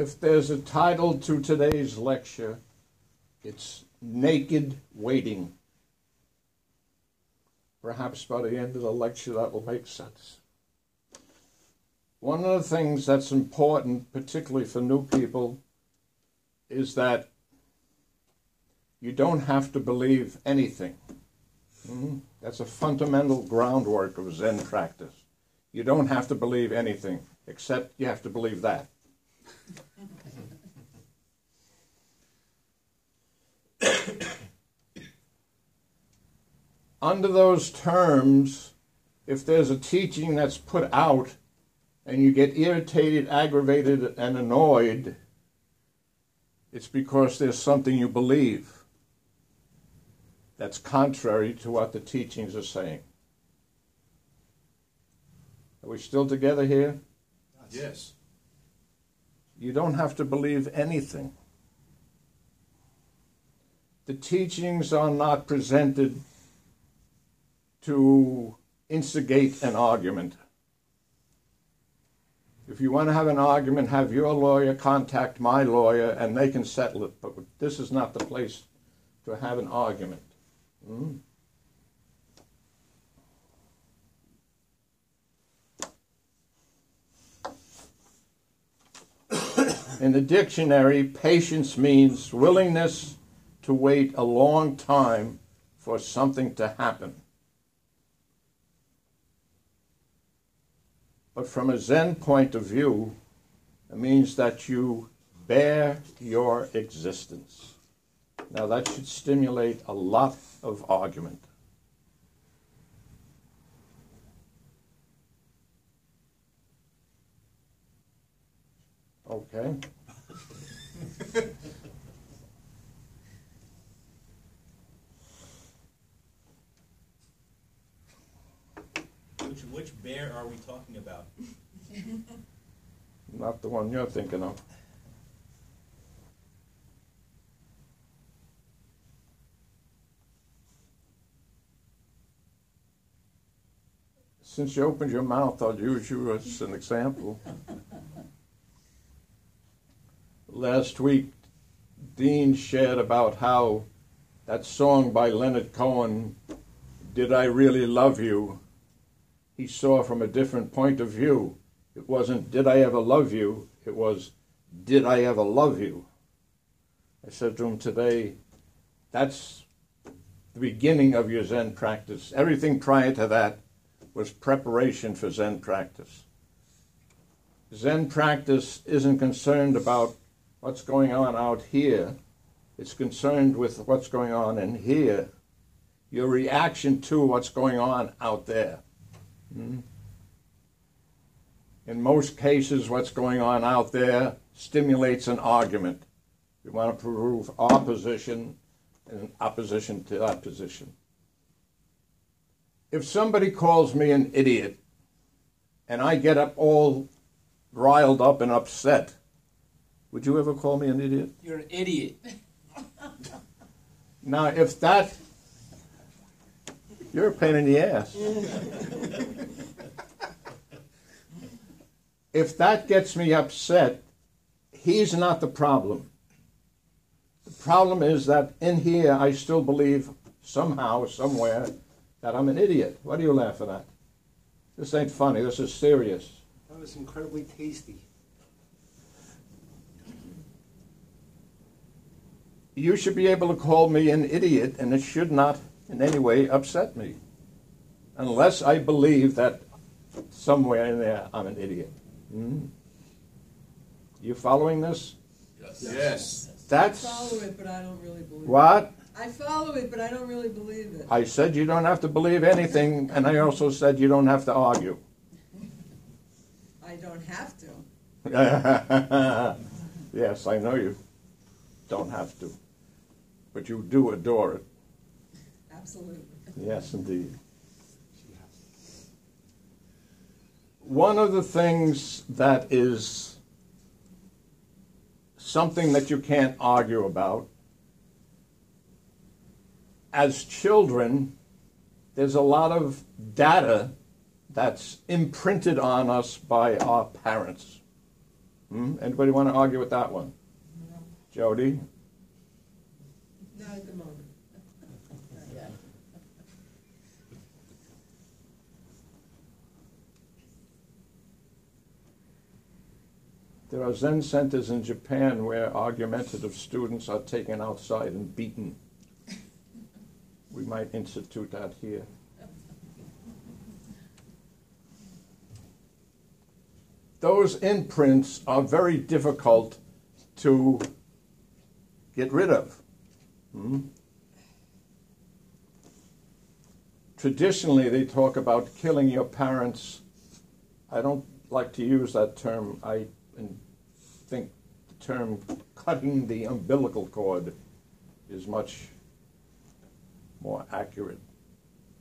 If there's a title to today's lecture, it's Naked Waiting. Perhaps by the end of the lecture that will make sense. One of the things that's important, particularly for new people, is that you don't have to believe anything. That's a fundamental groundwork of Zen practice. You don't have to believe anything, except you have to believe that. Under those terms, if there's a teaching that's put out and you get irritated, aggravated, and annoyed, it's because there's something you believe that's contrary to what the teachings are saying. Are we still together here? Yes. You don't have to believe anything. The teachings are not presented to instigate an argument. If you want to have an argument, have your lawyer contact my lawyer and they can settle it. But this is not the place to have an argument. In the dictionary, patience means willingness to wait a long time for something to happen. But from a Zen point of view, it means that you bear your existence. Now that should stimulate a lot of argument. Okay. Which bear are we talking about? Not the one you're thinking of. Since you opened your mouth, I'll use you as an example. Last week, Dean shared about how that song by Leonard Cohen, Did I Really Love You? He saw from a different point of view. It wasn't, did I ever love you? It was, did I ever love you? I said to him today, that's the beginning of your Zen practice. Everything prior to that was preparation for Zen practice. Zen practice isn't concerned about what's going on out here. It's concerned with what's going on in here, your reaction to what's going on out there. In most cases, what's going on out there stimulates an argument. We want to prove our position in opposition to that position. If somebody calls me an idiot and I get up all riled up and upset, would you ever call me an idiot? You're an idiot. Now, if that... You're a pain in the ass. If that gets me upset, he's not the problem. The problem is that in here I still believe somehow, somewhere, that I'm an idiot. What are you laughing at? This ain't funny, this is serious. That was incredibly tasty. You should be able to call me an idiot, and it should not in any way upset me, unless I believe that somewhere in there I'm an idiot. You following this? Yes. That's... I follow it, but I don't really believe it. What? I follow it, but I don't really believe it. I said you don't have to believe anything, and I also said you don't have to argue. I don't have to. Yes, I know you don't have to, but you do adore it. Absolutely. Yes, indeed. One of the things that is something that you can't argue about, as children, there's a lot of data that's imprinted on us by our parents. Anybody want to argue with that one? No. Jody? Not at the moment. Not yet. There are Zen centers in Japan where argumentative students are taken outside and beaten. We might institute that here. Those imprints are very difficult to get rid of. Traditionally, they talk about killing your parents. I don't like to use that term. I think the term cutting the umbilical cord is much more accurate.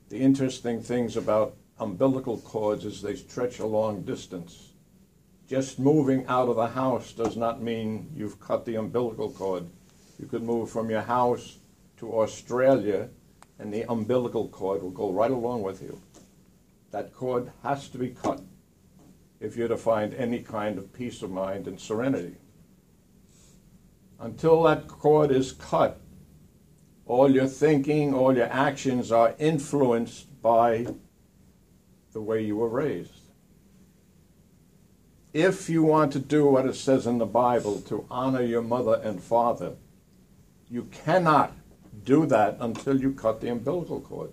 The interesting things about umbilical cords is they stretch a long distance. Just moving out of the house does not mean you've cut the umbilical cord. You could move from your house to Australia and the umbilical cord will go right along with you. That cord has to be cut if you're to find any kind of peace of mind and serenity. Until that cord is cut, all your thinking, all your actions are influenced by the way you were raised. If you want to do what it says in the Bible, to honor your mother and father, you cannot do that until you cut the umbilical cord,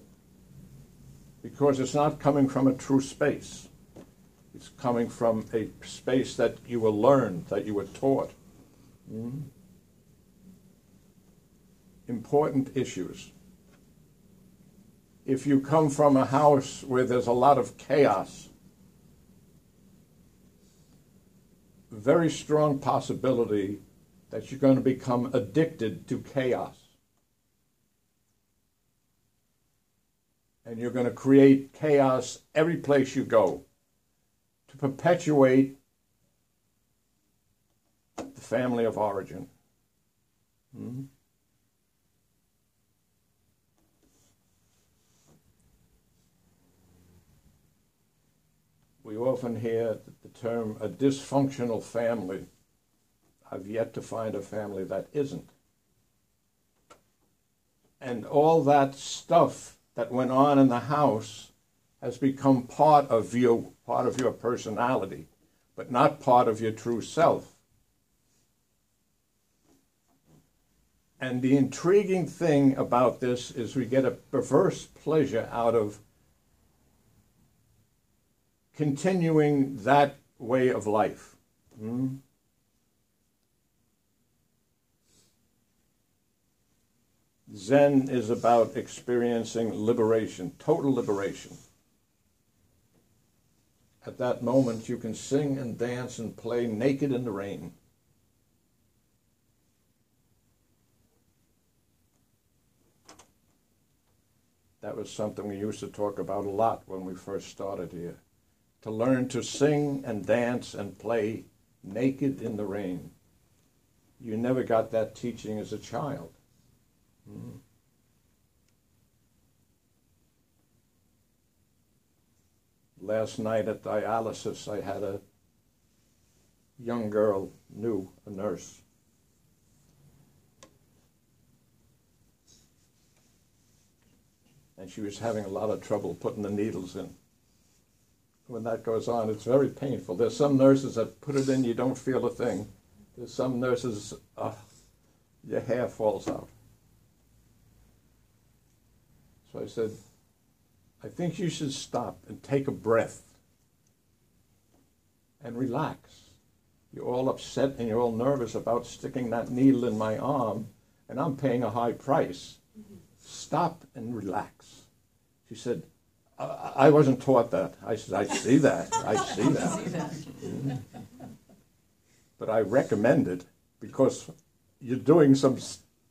because it's not coming from a true space. It's coming from a space that you were learned, that you were taught. Important issues. If you come from a house where there's a lot of chaos, very strong possibility that you're going to become addicted to chaos. And you're going to create chaos every place you go to perpetuate the family of origin. We often hear the term a dysfunctional family. I've yet to find a family that isn't. And all that stuff that went on in the house has become part of you, part of your personality, but not part of your true self. And the intriguing thing about this is we get a perverse pleasure out of continuing that way of life. Zen is about experiencing liberation, total liberation. At that moment, you can sing and dance and play naked in the rain. That was something we used to talk about a lot when we first started here. To learn to sing and dance and play naked in the rain. You never got that teaching as a child. Last night at dialysis, I had a young girl, knew a nurse. And she was having a lot of trouble putting the needles in. When that goes on, it's very painful. There's some nurses that put it in, you don't feel a thing. There's some nurses, your hair falls out. So I said, I think you should stop and take a breath and relax. You're all upset and you're all nervous about sticking that needle in my arm, and I'm paying a high price. Stop and relax. She said, I wasn't taught that. I said, I see that. I see that. But I recommend it because you're doing some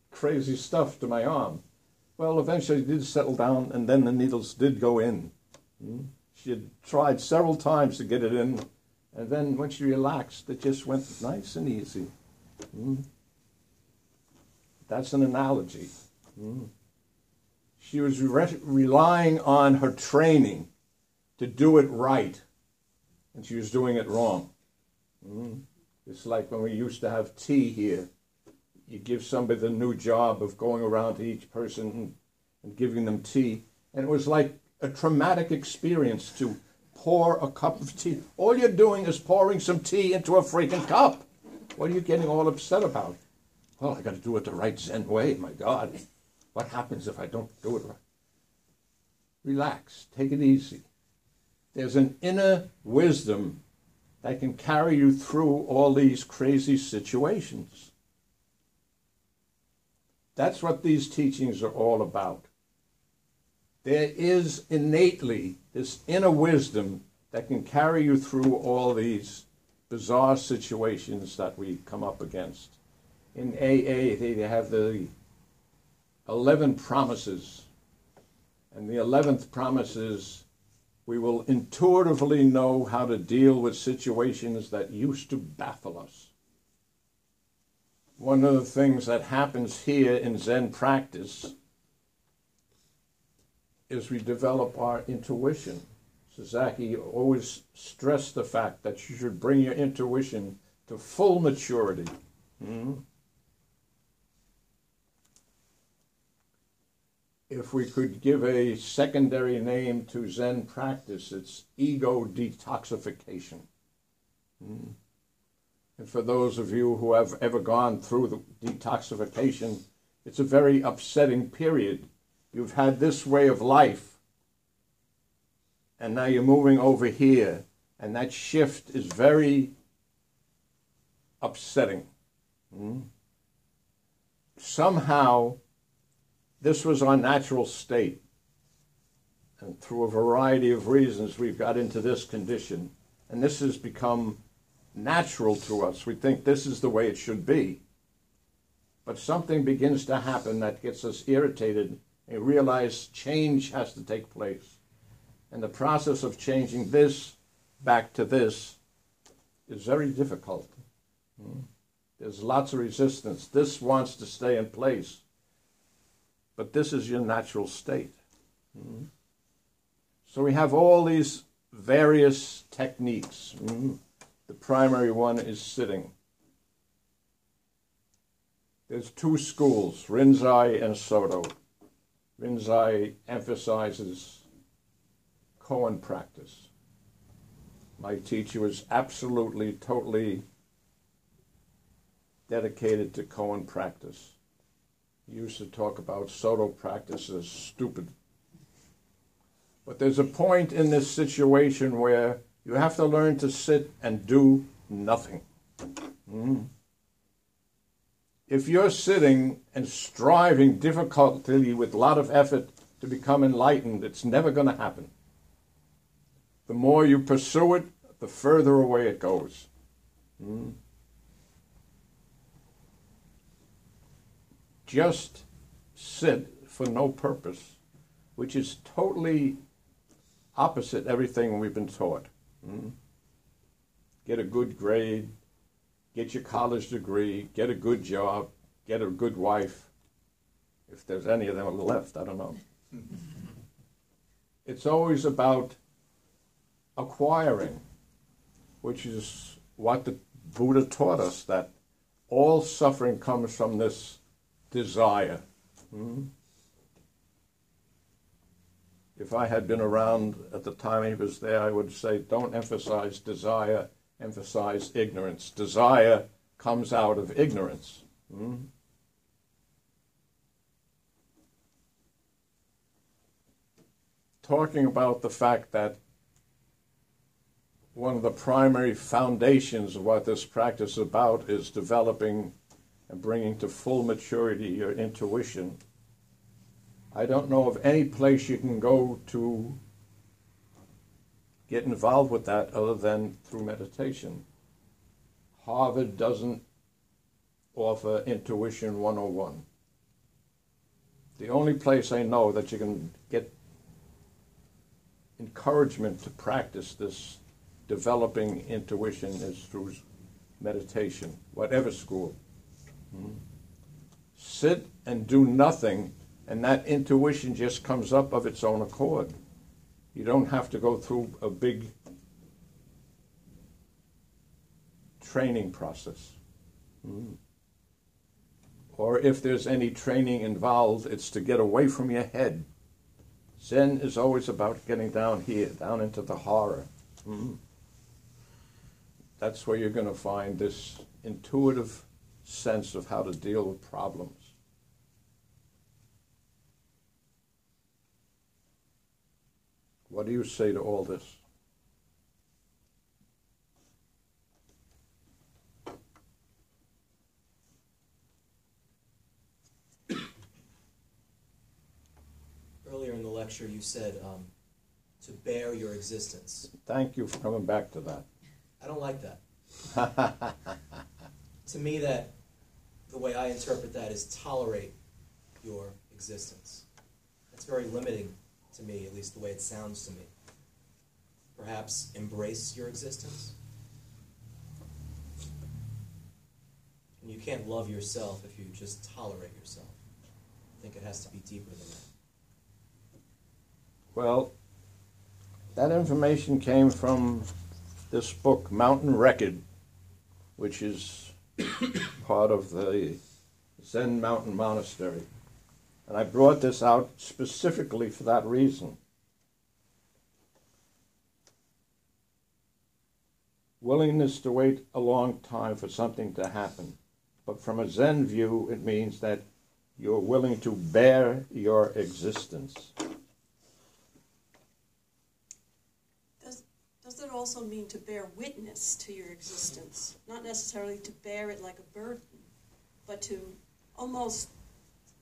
crazy stuff to my arm. Well, eventually it did settle down, and then the needles did go in. She had tried several times to get it in, and then when she relaxed, it just went nice and easy. That's an analogy. She was relying on her training to do it right, and she was doing it wrong. It's like when we used to have tea here. You give somebody the new job of going around to each person and giving them tea. And it was like a traumatic experience to pour a cup of tea. All you're doing is pouring some tea into a freaking cup. What are you getting all upset about? Well, I got to do it the right Zen way, my God. What happens if I don't do it right? Relax, take it easy. There's an inner wisdom that can carry you through all these crazy situations. That's what these teachings are all about. There is innately this inner wisdom that can carry you through all these bizarre situations that we come up against. In AA, they have the 11 promises. And the 11th promise is, we will intuitively know how to deal with situations that used to baffle us. One of the things that happens here in Zen practice is we develop our intuition. Sasaki always stressed the fact that you should bring your intuition to full maturity. If we could give a secondary name to Zen practice, it's ego detoxification. And for those of you who have ever gone through the detoxification, it's a very upsetting period. You've had this way of life, and now you're moving over here, and that shift is very upsetting. Somehow, this was our natural state, and through a variety of reasons we've got into this condition, and this has become natural to us. We think this is the way it should be, but something begins to happen that gets us irritated, and realize change has to take place, and the process of changing this back to this is very difficult. There's lots of resistance. This wants to stay in place. But this is your natural state. So we have all these various techniques. The primary one is sitting. There's two schools, Rinzai and Soto. Rinzai emphasizes Cohen practice. My teacher was absolutely, totally dedicated to Cohen practice. He used to talk about Soto practice as stupid. But there's a point in this situation where you have to learn to sit and do nothing. If you're sitting and striving difficultly with a lot of effort to become enlightened, it's never going to happen. The more you pursue it, the further away it goes. Just sit for no purpose, which is totally opposite everything we've been taught. Get a good grade, get your college degree, get a good job, get a good wife. If there's any of them left, I don't know. It's always about acquiring, which is what the Buddha taught us, that all suffering comes from this desire. If I had been around at the time he was there, I would say, don't emphasize desire, emphasize ignorance. Desire comes out of ignorance. Talking about the fact that one of the primary foundations of what this practice is about is developing and bringing to full maturity your intuition. I don't know of any place you can go to get involved with that other than through meditation. Harvard doesn't offer Intuition 101. The only place I know that you can get encouragement to practice this developing intuition is through meditation, whatever school. Sit and do nothing, and that intuition just comes up of its own accord. You don't have to go through a big training process. Or if there's any training involved, it's to get away from your head. Zen is always about getting down here, down into the horror. That's where you're going to find this intuitive sense of how to deal with problems. What do you say to all this? Earlier in the lecture you said to bear your existence. Thank you for coming back to that. I don't like that. To me, that the way I interpret that is tolerate your existence. That's very limiting to me, at least the way it sounds to me. Perhaps embrace your existence? And you can't love yourself if you just tolerate yourself. I think it has to be deeper than that. Well, that information came from this book, Mountain Record, which is part of the Zen Mountain Monastery. And I brought this out specifically for that reason. Willingness to wait a long time for something to happen. But from a Zen view, it means that you're willing to bear your existence. Does that also mean to bear witness to your existence? Not necessarily to bear it like a burden, but to almost...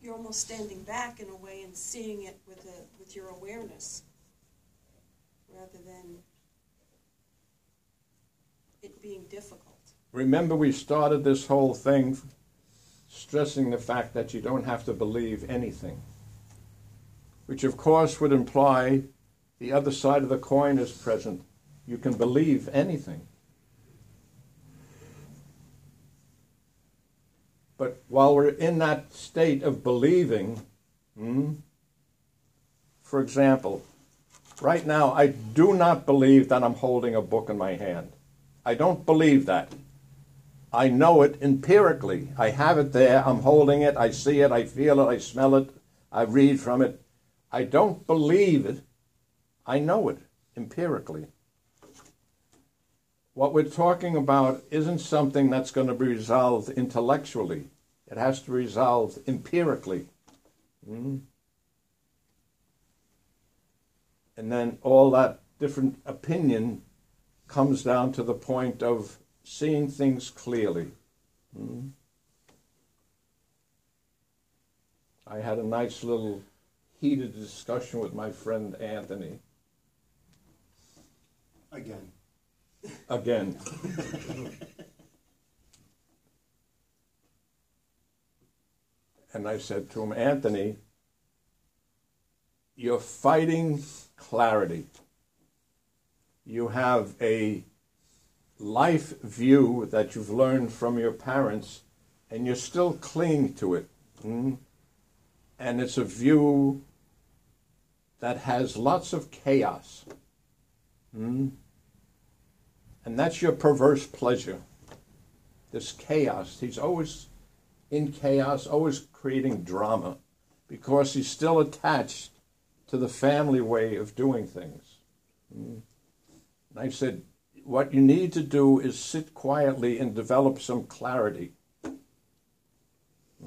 You're almost standing back in a way and seeing it with your awareness, rather than it being difficult. Remember, we started this whole thing stressing the fact that you don't have to believe anything, which of course would imply the other side of the coin is present. You can believe anything. But while we're in that state of believing, for example, right now I do not believe that I'm holding a book in my hand. I don't believe that. I know it empirically. I have it there. I'm holding it. I see it. I feel it. I smell it. I read from it. I don't believe it. I know it empirically. What we're talking about isn't something that's going to be resolved intellectually. It has to be resolved empirically. And then all that different opinion comes down to the point of seeing things clearly. I had a nice little heated discussion with my friend Anthony. Again. And I said to him, Anthony, you're fighting clarity. You have a life view that you've learned from your parents, and you're still clinging to it. And it's a view that has lots of chaos. And that's your perverse pleasure, this chaos. He's always in chaos, always creating drama, because he's still attached to the family way of doing things. And I said, what you need to do is sit quietly and develop some clarity. And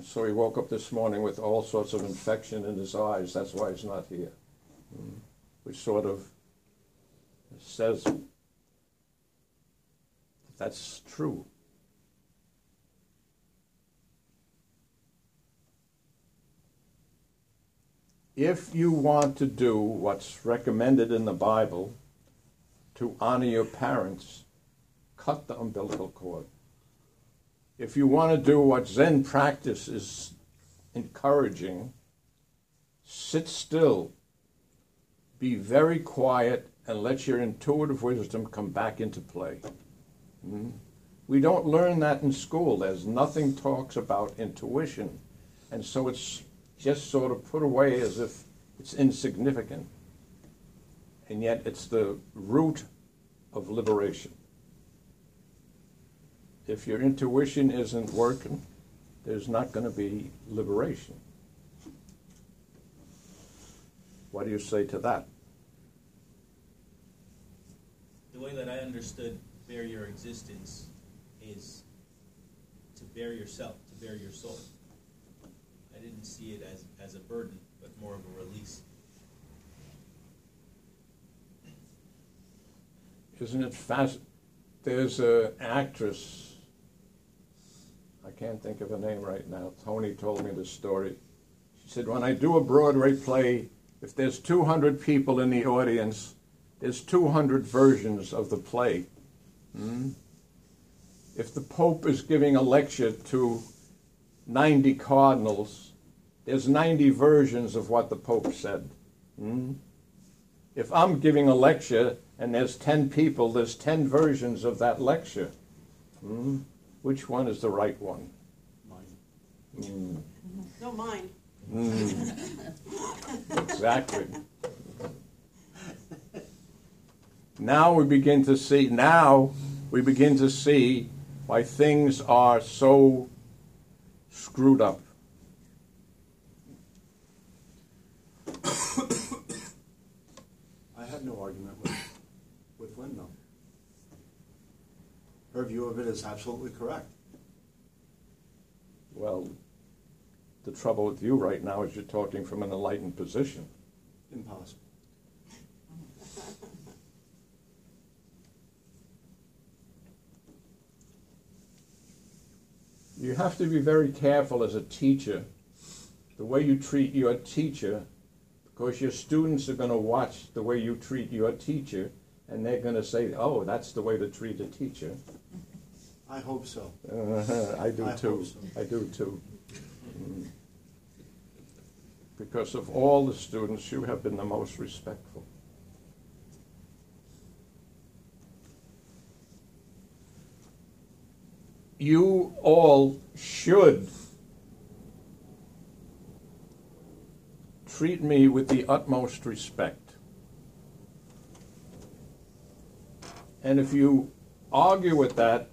so he woke up this morning with all sorts of infection in his eyes. That's why he's not here, which sort of says... That's true. If you want to do what's recommended in the Bible to honor your parents, cut the umbilical cord. If you want to do what Zen practice is encouraging, sit still, be very quiet, and let your intuitive wisdom come back into play. We don't learn that in school. There's nothing talks about intuition. And so it's just sort of put away as if it's insignificant. And yet it's the root of liberation. If your intuition isn't working, there's not going to be liberation. What do you say to that? The way that I understood bear your existence is to bear yourself, to bear your soul. I didn't see it as a burden, but more of a release. Isn't it fast? There's an actress, I can't think of her name right now. Tony told me this story. She said, when I do a Broadway play, if there's 200 people in the audience, there's 200 versions of the play. If the Pope is giving a lecture to 90 cardinals, there's 90 versions of what the Pope said. If I'm giving a lecture and there's 10 people, there's 10 versions of that lecture. Which one is the right one? Mine. No, mine. Exactly. Now we begin to see why things are so screwed up. I had no argument with Lynn, though. Her view of it is absolutely correct. Well, the trouble with you right now is you're talking from an enlightened position. Impossible. You have to be very careful as a teacher, the way you treat your teacher, because your students are going to watch the way you treat your teacher, and they're going to say, oh, that's the way to treat a teacher. I hope so. I do too. Because of all the students, you have been the most respectful. You all should treat me with the utmost respect. And if you argue with that,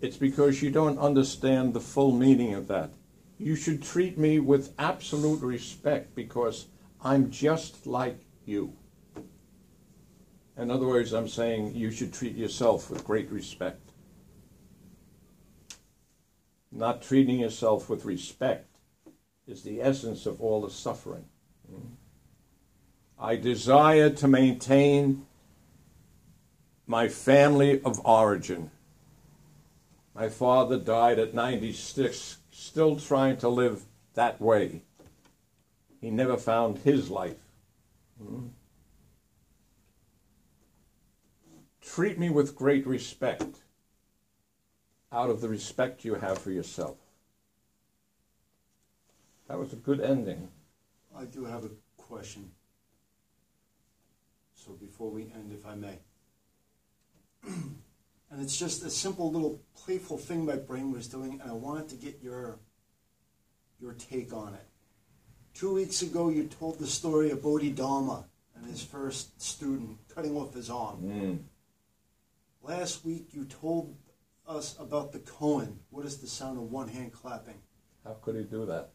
it's because you don't understand the full meaning of that. You should treat me with absolute respect because I'm just like you. In other words, I'm saying you should treat yourself with great respect. Not treating yourself with respect is the essence of all the suffering. I desire to maintain my family of origin. My father died at 96, still trying to live that way. He never found his life. Treat me with great respect. Out of the respect you have for yourself. That was a good ending. I do have a question. So before we end, if I may. And it's just a simple little playful thing my brain was doing, and I wanted to get your take on it. 2 weeks ago, you told the story of Bodhidharma and his first student cutting off his arm. Last week, you told us about the Cohen. What is the sound of one hand clapping? How could he do that?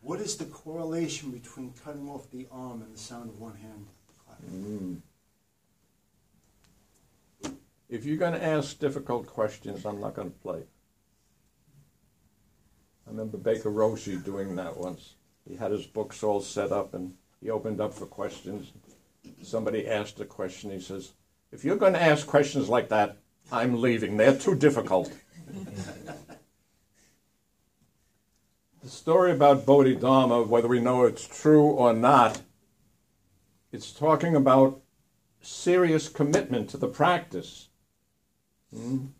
What is the correlation between cutting off the arm and the sound of one hand clapping? If you're going to ask difficult questions, I'm not going to play. I remember Baker Roshi doing that once. He had his books all set up and he opened up for questions. Somebody asked a question. He says, if you're going to ask questions like that, I'm leaving. They're too difficult. The story about Bodhidharma, whether we know it's true or not, it's talking about serious commitment to the practice. And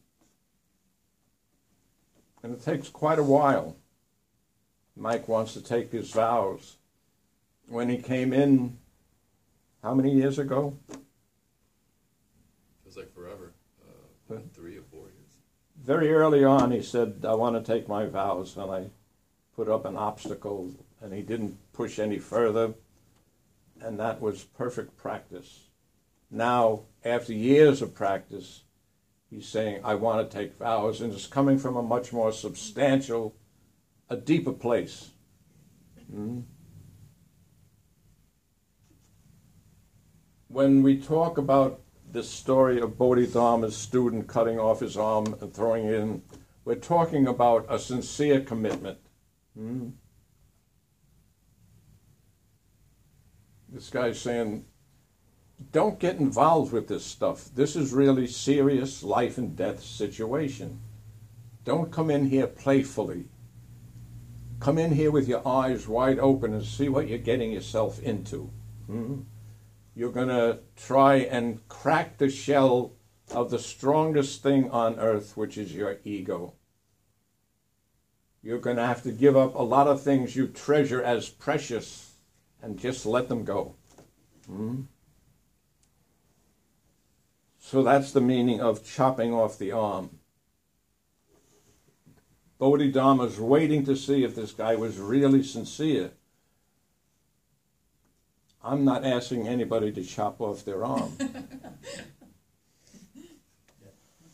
it takes quite a while. Mike wants to take his vows. When he came in, how many years ago? Feels like forever. 3 or 4 years. Very early on, he said, I want to take my vows, and I put up an obstacle, and he didn't push any further, and that was perfect practice. Now, after years of practice, He's saying, I want to take vows, and it's coming from a much more substantial, a deeper place. When we talk about this story of Bodhidharma's student cutting off his arm and throwing it in, we're talking about a sincere commitment. This guy's saying, don't get involved with this stuff. This is really serious life and death situation. Don't come in here playfully. Come in here with your eyes wide open and see what you're getting yourself into. You're going to try and crack the shell of the strongest thing on earth, which is your ego. You're going to have to give up a lot of things you treasure as precious and just let them go. So that's the meaning of chopping off the arm. Bodhidharma's waiting to see if this guy was really sincere. I'm not asking anybody to chop off their arm.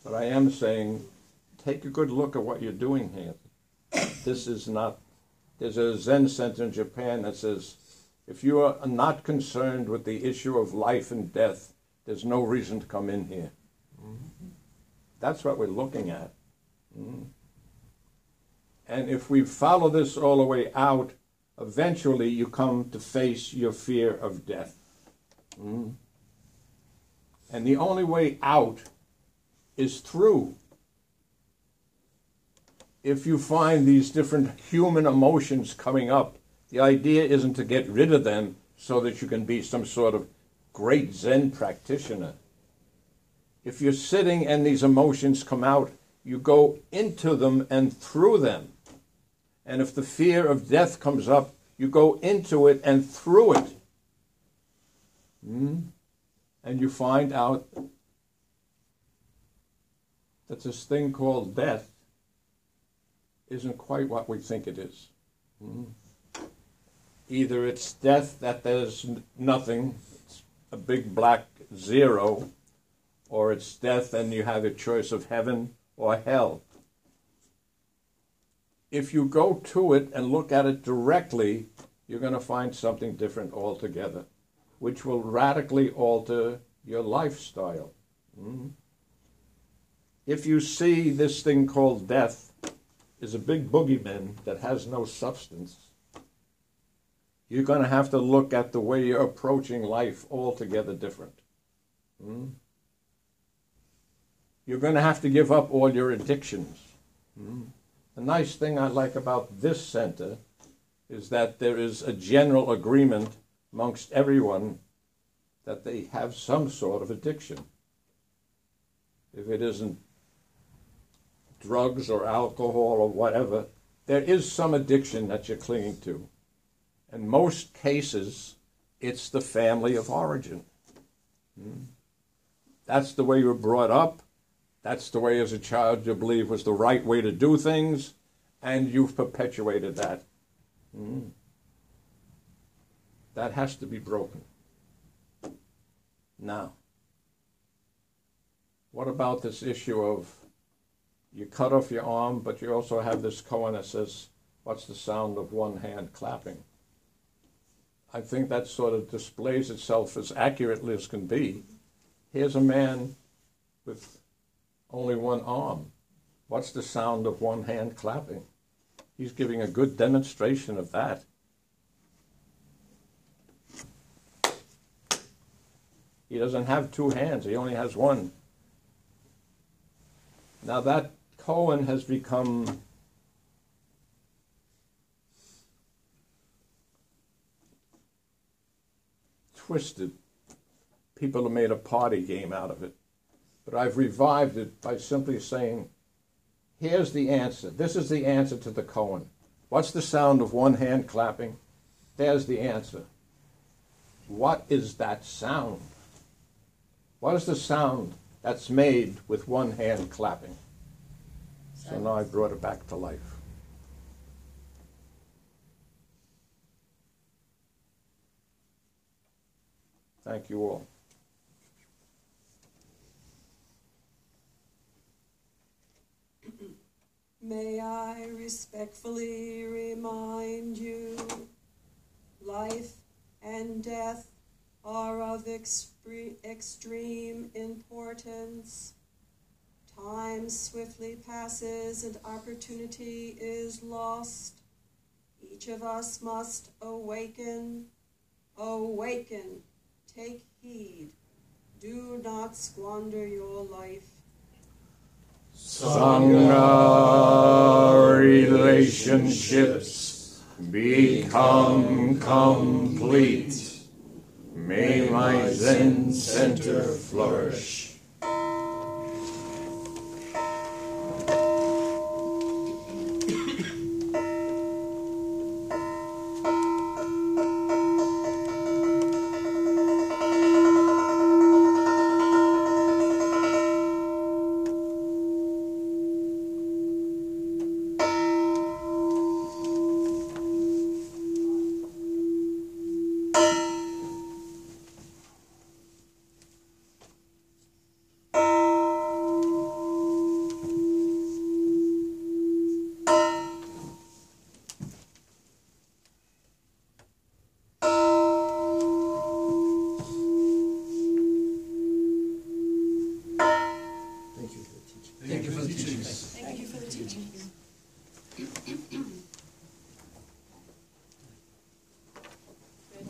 But I am saying, take a good look at what you're doing here. This is not, there's a Zen center in Japan that says, if you are not concerned with the issue of life and death, there's no reason to come in here. That's what we're looking at. And if we follow this all the way out, eventually you come to face your fear of death. And the only way out is through. If you find these different human emotions coming up, the idea isn't to get rid of them so that you can be some sort of great Zen practitioner. If you're sitting and these emotions come out, you go into them and through them. And if the fear of death comes up, you go into it and through it. And you find out that this thing called death isn't quite what we think it is. Either it's death that there's nothing, it's a big black zero, or it's death and you have a choice of heaven or hell. If you go to it and look at it directly, you're going to find something different altogether, which will radically alter your lifestyle. If you see this thing called death is a big boogeyman that has no substance, you're going to have to look at the way you're approaching life altogether different. You're going to have to give up all your addictions. The nice thing I like about this center is that there is a general agreement amongst everyone that they have some sort of addiction. If it isn't drugs or alcohol or whatever, there is some addiction that you're clinging to. In most cases, it's the family of origin. That's the way you were brought up. That's the way as a child you believe was the right way to do things, and you've perpetuated that. That has to be broken. Now, what about this issue of you cut off your arm, but you also have this koan that says, what's the sound of one hand clapping? I think that sort of displays itself as accurately as can be. Here's a man with only one arm. What's the sound of one hand clapping? He's giving a good demonstration of that. He doesn't have two hands, he only has one. Now that Cohen has become twisted. People have made a party game out of it. But I've revived it by simply saying, here's the answer. This is the answer to the koan. What's the sound of one hand clapping? There's the answer. What is that sound? What is the sound that's made with one hand clapping? So now I brought it back to life. Thank you all. May I respectfully remind you, life and death are of extreme importance. Time swiftly passes and opportunity is lost. Each of us must awaken. Awaken. Take heed. Do not squander your life. Sangha relationships become complete. May my Zen center flourish.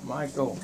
Michael.